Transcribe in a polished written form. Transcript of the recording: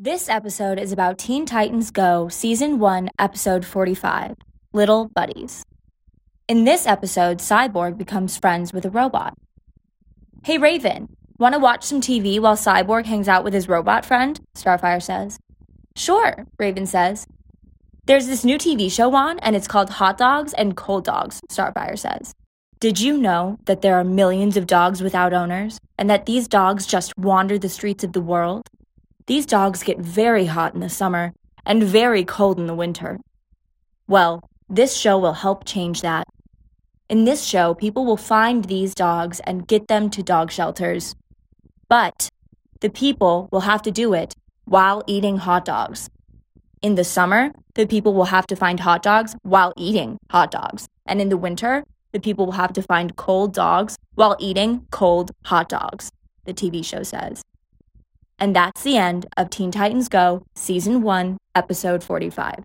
This episode is about Teen Titans Go, Season 1, Episode 45, Little Buddies. In this episode, Cyborg becomes friends with a robot. Hey, Raven, want to watch some TV while Cyborg hangs out with his robot friend? Starfire says. Sure, Raven says. There's this new TV show on, and it's called Hot Dogs and Cold Dogs, Starfire says. Did you know that there are millions of dogs without owners, and that these dogs just wander the streets of the world? These dogs get very hot in the summer and very cold in the winter. Well, this show will help change that. In this show, people will find these dogs and get them to dog shelters. But the people will have to do it while eating hot dogs. In the summer, the people will have to find hot dogs while eating hot dogs. And in the winter, the people will have to find cold dogs while eating cold hot dogs, the TV show says. And that's the end of Teen Titans Go, Season 1, Episode 45.